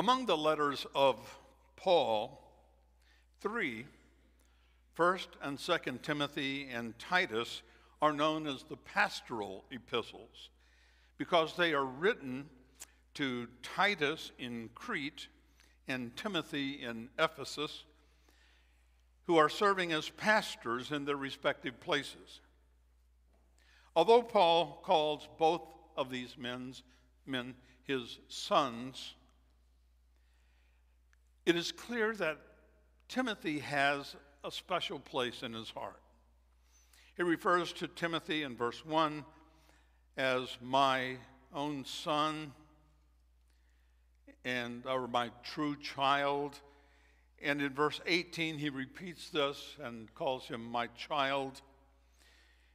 Among the letters of Paul, 3, 1st and 2nd Timothy and Titus are known as the pastoral epistles because they are written to Titus in Crete and Timothy in Ephesus, who are serving as pastors in their respective places. Although Paul calls both of these men his sons, it is clear that Timothy has a special place in his heart. He refers to Timothy in verse 1 as my own son or my true child. And in verse 18, he repeats this and calls him my child.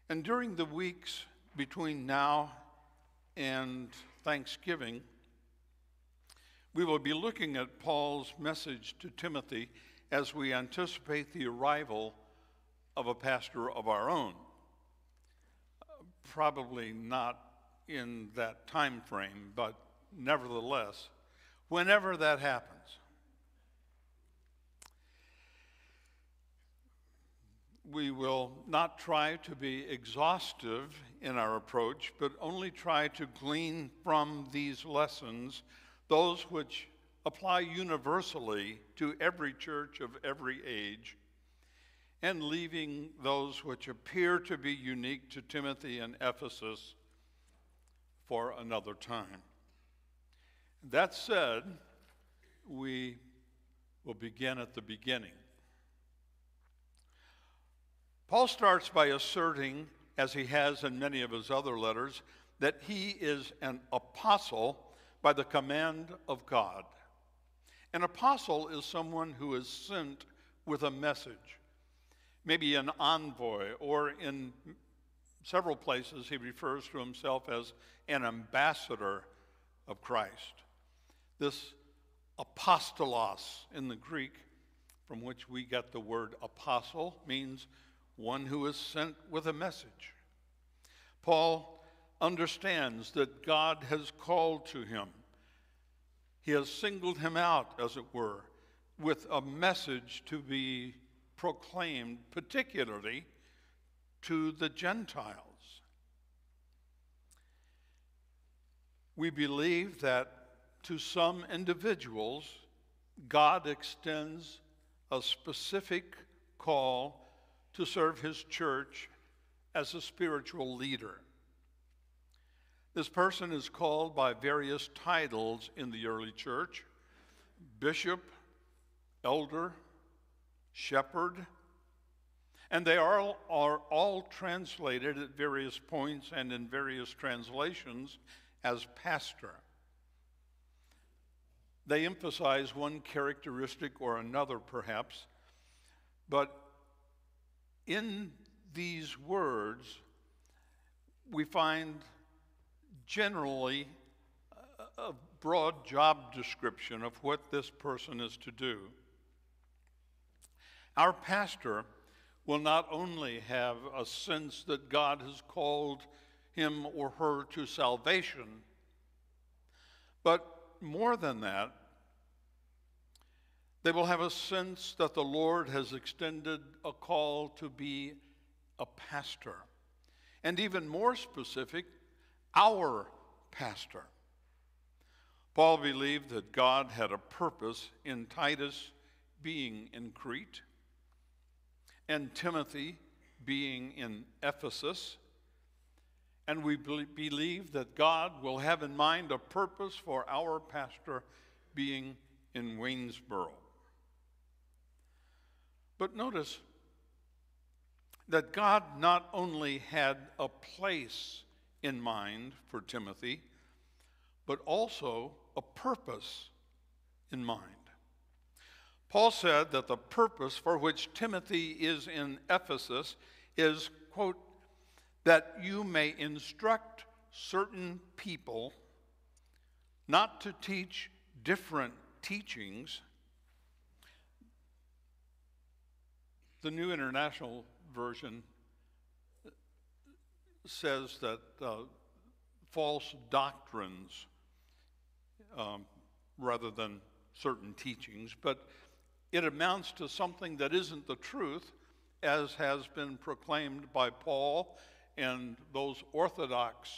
And during the weeks between now and Thanksgiving, we will be looking at Paul's message to Timothy as we anticipate the arrival of a pastor of our own, probably not in that time frame, but nevertheless, whenever that happens. We will not try to be exhaustive in our approach, but only try to glean from these lessons those which apply universally to every church of every age, and leaving those which appear to be unique to Timothy and Ephesus for another time. That said, we will begin at the beginning. Paul starts by asserting, as he has in many of his other letters, that he is an apostle by the command of God. An apostle is someone who is sent with a message, maybe an envoy, or in several places he refers to himself as an ambassador of Christ. This apostolos in the Greek, from which we get the word apostle, means one who is sent with a message. Paul understands that God has called to him. He has singled him out, as it were, with a message to be proclaimed, particularly to the Gentiles. We believe that to some individuals, God extends a specific call to serve his church as a spiritual leader. This person is called by various titles in the early church: bishop, elder, shepherd, and they are all translated at various points and in various translations as pastor. They emphasize one characteristic or another, perhaps, but in these words, we find generally a broad job description of what this person is to do. Our pastor will not only have a sense that God has called him or her to salvation, but more than that, they will have a sense that the Lord has extended a call to be a pastor, and even more specific, our pastor. Paul believed that God had a purpose in Titus being in Crete and Timothy being in Ephesus, and we believe that God will have in mind a purpose for our pastor being in Waynesboro. But notice that God not only had a place in mind for Timothy, but also a purpose in mind. Paul said that the purpose for which Timothy is in Ephesus is, quote, that you may instruct certain people not to teach different teachings. The New International Version says that false doctrines rather than certain teachings, but it amounts to something that isn't the truth, as has been proclaimed by Paul and those Orthodox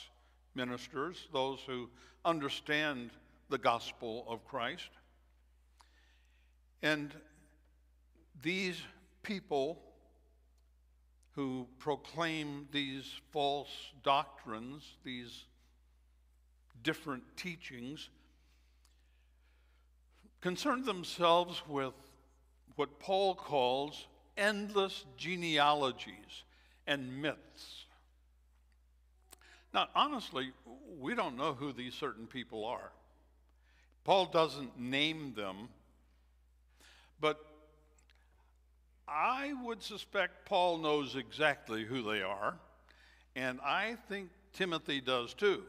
ministers, those who understand the gospel of Christ. And these people who proclaim these false doctrines, these different teachings, concern themselves with what Paul calls endless genealogies and myths. Now, honestly, we don't know who these certain people are. Paul doesn't name them, but I would suspect Paul knows exactly who they are, and I think Timothy does too.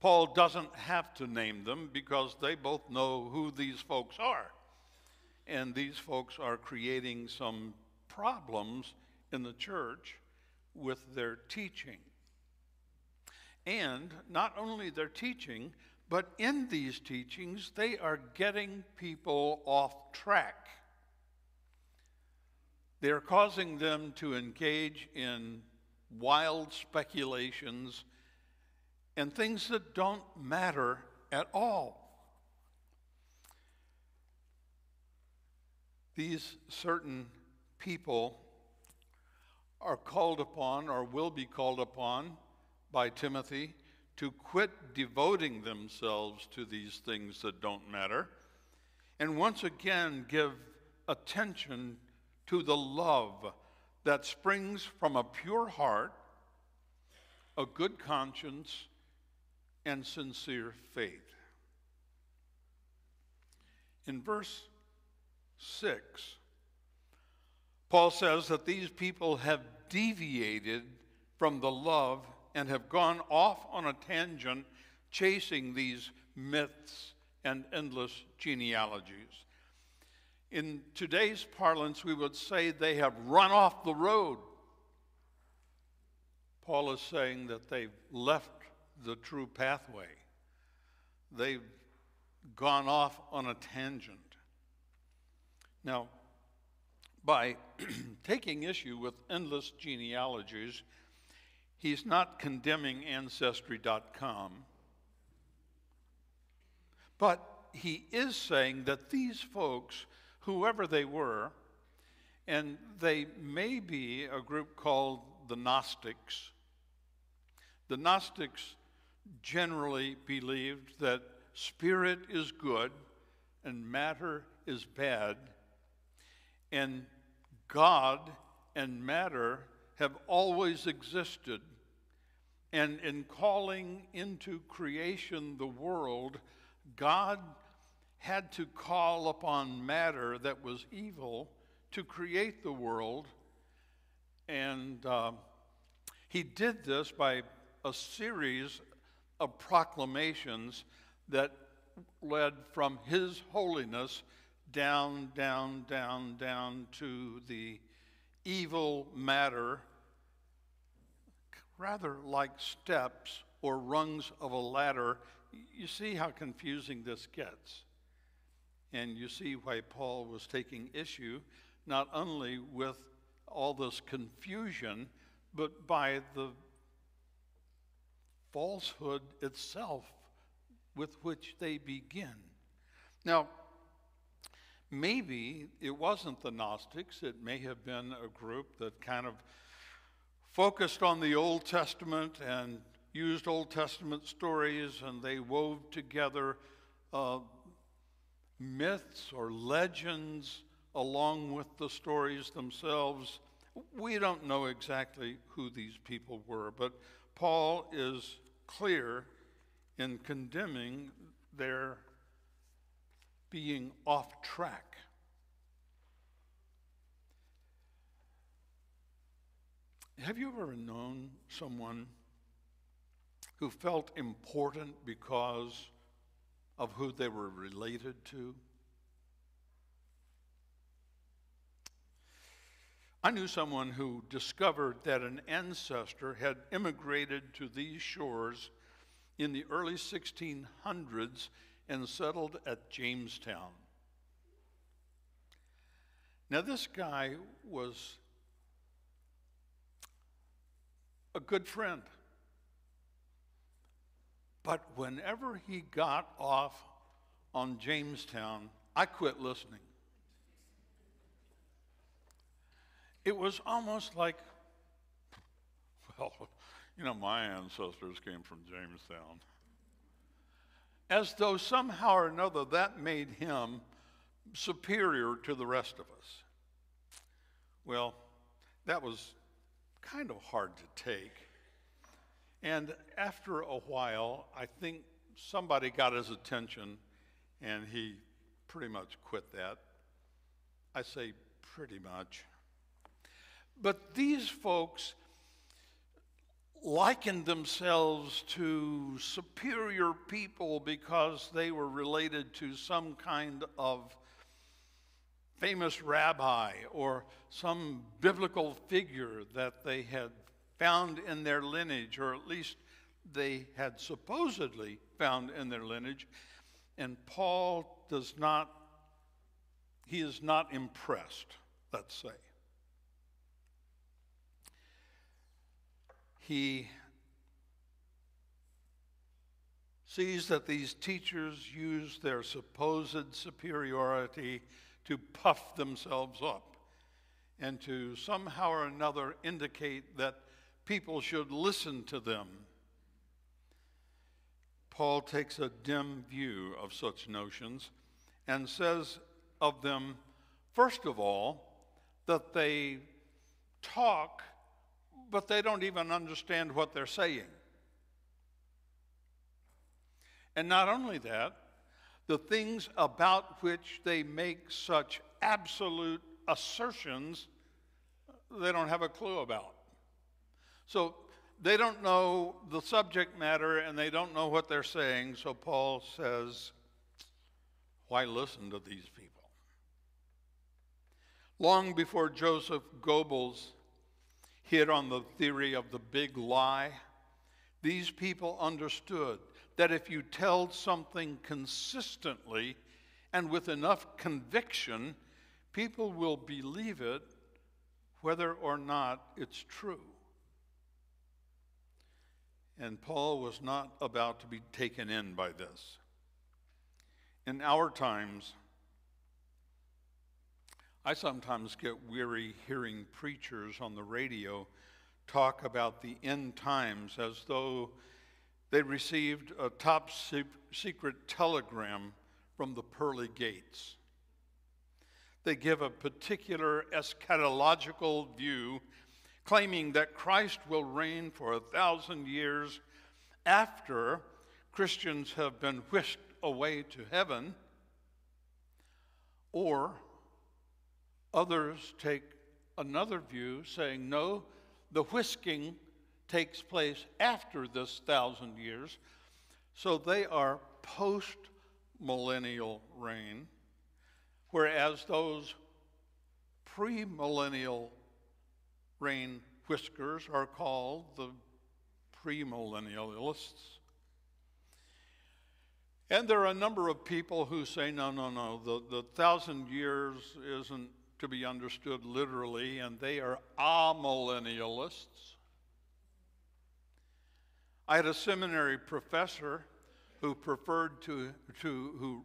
Paul doesn't have to name them because they both know who these folks are, and these folks are creating some problems in the church with their teaching. And not only their teaching, but in these teachings, they are getting people off track. They are causing them to engage in wild speculations and things that don't matter at all. These certain people are called upon, or will be called upon by Timothy, to quit devoting themselves to these things that don't matter, and once again give attention to the love that springs from a pure heart, a good conscience, and sincere faith. In verse 6, Paul says that these people have deviated from the love and have gone off on a tangent, chasing these myths and endless genealogies. In today's parlance, we would say they have run off the road. Paul is saying that they've left the true pathway. They've gone off on a tangent. Now, by taking issue with endless genealogies, he's not condemning Ancestry.com, but he is saying that these folks, whoever they were, and they may be a group called the Gnostics. The Gnostics generally believed that spirit is good and matter is bad, and God and matter have always existed. And in calling into creation the world, God had to call upon matter that was evil to create the world. And he did this by a series of proclamations that led from his holiness down, down, down, down to the evil matter, rather like steps or rungs of a ladder. You see how confusing this gets. And you see why Paul was taking issue, not only with all this confusion, but by the falsehood itself with which they begin. Now, maybe it wasn't the Gnostics. It may have been a group that kind of focused on the Old Testament and used Old Testament stories, and they wove together myths or legends along with the stories themselves. We don't know exactly who these people were, but Paul is clear in condemning their being off track. Have you ever known someone who felt important because of who they were related to? I knew someone who discovered that an ancestor had immigrated to these shores in the early 1600s and settled at Jamestown. Now, this guy was a good friend. But whenever he got off on Jamestown, I quit listening. It was almost like, well, you know, my ancestors came from Jamestown. As though somehow or another that made him superior to the rest of us. Well, that was kind of hard to take. And after a while, I think somebody got his attention, and he pretty much quit that. I say pretty much. But these folks likened themselves to superior people because they were related to some kind of famous rabbi or some biblical figure that they had found in their lineage, or at least they had supposedly found in their lineage. And Paul does not, he is not impressed, let's say. He sees that these teachers use their supposed superiority to puff themselves up and to somehow or another indicate that people should listen to them. Paul takes a dim view of such notions and says of them, first of all, that they talk, but they don't even understand what they're saying. And not only that, the things about which they make such absolute assertions, they don't have a clue about. So they don't know the subject matter, and they don't know what they're saying. So Paul says, why listen to these people? Long before Joseph Goebbels hit on the theory of the big lie, these people understood that if you tell something consistently and with enough conviction, people will believe it whether or not it's true. And Paul was not about to be taken in by this. In our times, I sometimes get weary hearing preachers on the radio talk about the end times as though they received a top secret telegram from the pearly gates. They give a particular eschatological view, claiming that Christ will reign for 1,000 years after Christians have been whisked away to heaven, or others take another view saying, no, the whisking takes place after this 1,000 years, so they are post-millennial reign, whereas those pre-millennial rain whiskers are called the premillennialists. And there are a number of people who say, no, the 1,000 years isn't to be understood literally, and they are amillennialists. I had a seminary professor who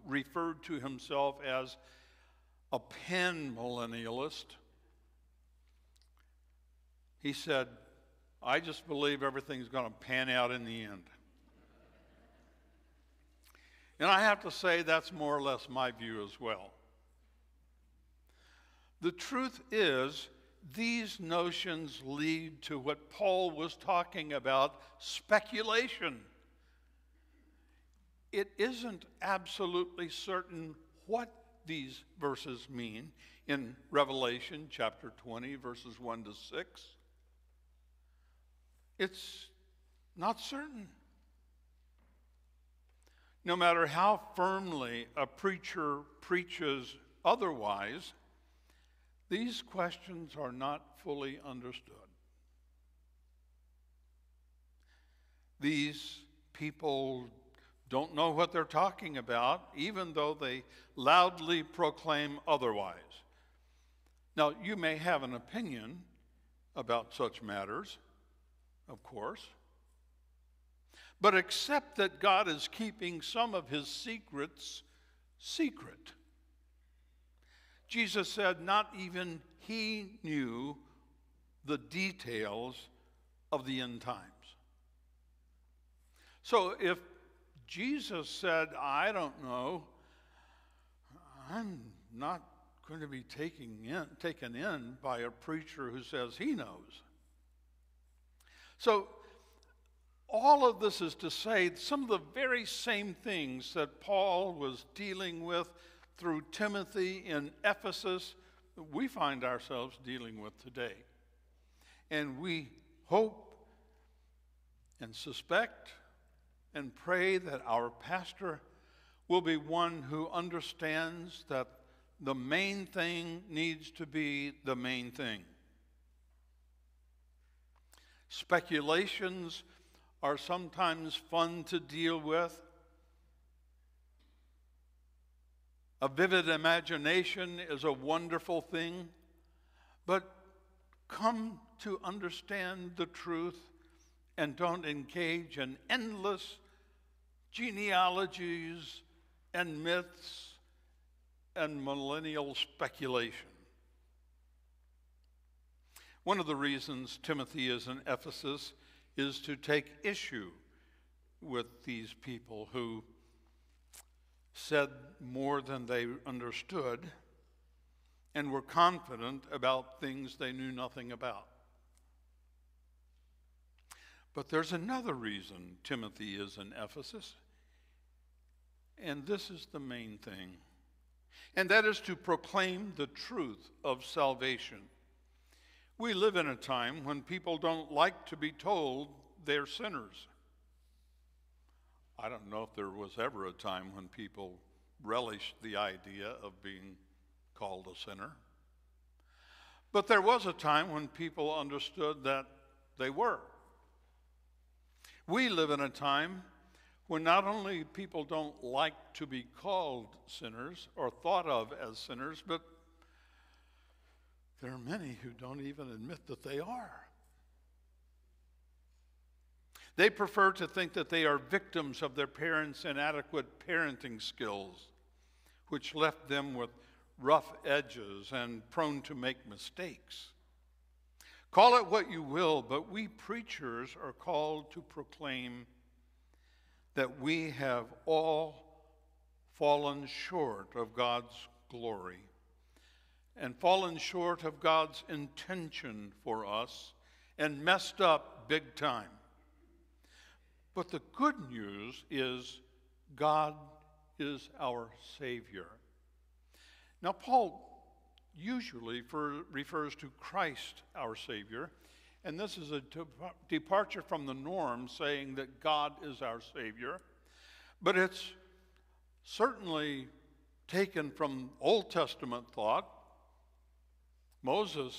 referred to himself as a panmillennialist. He said, I just believe everything's going to pan out in the end. And I have to say that's more or less my view as well. The truth is, these notions lead to what Paul was talking about, speculation. It isn't absolutely certain what these verses mean in Revelation chapter 20, verses 1 to 6. It's not certain. No matter how firmly a preacher preaches otherwise, these questions are not fully understood. These people don't know what they're talking about, even though they loudly proclaim otherwise. Now, you may have an opinion about such matters, of course, but accept that God is keeping some of his secrets secret. Jesus said not even he knew the details of the end times. So if Jesus said, I don't know, I'm not going to be taken in by a preacher who says he knows. So all of this is to say some of the very same things that Paul was dealing with through Timothy in Ephesus, we find ourselves dealing with today. And we hope and suspect and pray that our pastor will be one who understands that the main thing needs to be the main thing. Speculations are sometimes fun to deal with. A vivid imagination is a wonderful thing, but come to understand the truth and don't engage in endless genealogies and myths and millennial speculation. One of the reasons Timothy is in Ephesus is to take issue with these people who said more than they understood and were confident about things they knew nothing about. But there's another reason Timothy is in Ephesus, and this is the main thing, and that is to proclaim the truth of salvation. We live in a time when people don't like to be told they're sinners. I don't know if there was ever a time when people relished the idea of being called a sinner. But there was a time when people understood that they were. We live in a time when not only people don't like to be called sinners or thought of as sinners, but there are many who don't even admit that they are. They prefer to think that they are victims of their parents' inadequate parenting skills, which left them with rough edges and prone to make mistakes. Call it what you will, but we preachers are called to proclaim that we have all fallen short of God's glory and fallen short of God's intention for us and messed up big time. But the good news is God is our Savior. Now, Paul usually refers to Christ, our Savior, and this is a departure from the norm, saying that God is our Savior, but it's certainly taken from Old Testament thought. Moses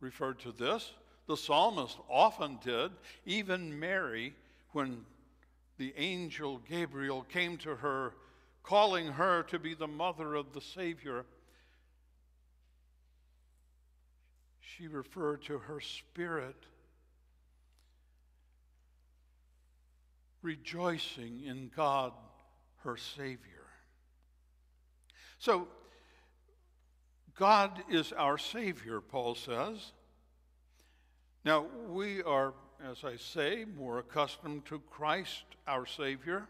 referred to this. The psalmist often did, even Mary, when the angel Gabriel came to her, calling her to be the mother of the Savior, she referred to her spirit rejoicing in God, her Savior. So, God is our Savior, Paul says. Now, we are, as I say, more accustomed to Christ, our Savior,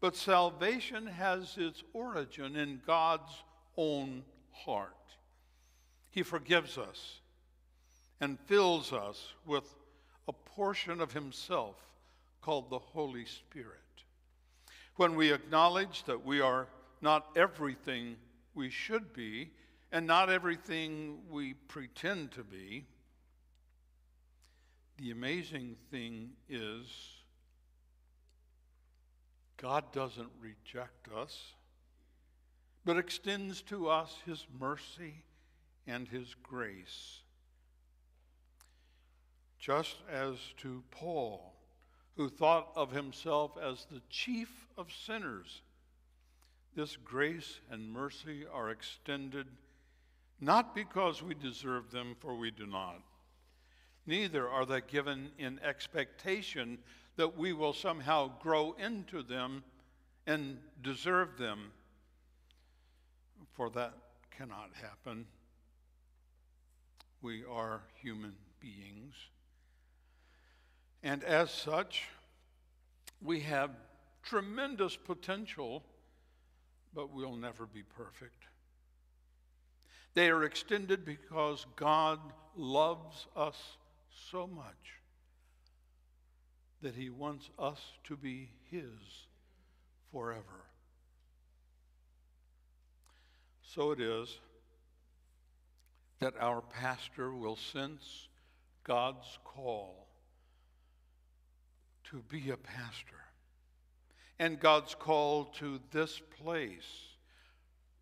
but salvation has its origin in God's own heart. He forgives us and fills us with a portion of himself called the Holy Spirit. When we acknowledge that we are not everything we should be and not everything we pretend to be, the amazing thing is God doesn't reject us, but extends to us his mercy and his grace. Just as to Paul, who thought of himself as the chief of sinners, this grace and mercy are extended not because we deserve them, for we do not. Neither are they given in expectation that we will somehow grow into them and deserve them, for that cannot happen. We are human beings. And as such, we have tremendous potential, but we'll never be perfect. They are extended because God loves us so much that He wants us to be His forever. So it is that our pastor will sense God's call to be a pastor, and God's call to this place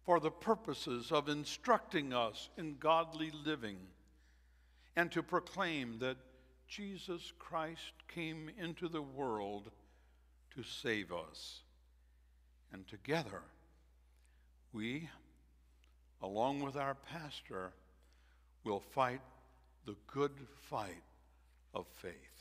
for the purposes of instructing us in godly living, and to proclaim that Jesus Christ came into the world to save us. And together, we, along with our pastor, will fight the good fight of faith.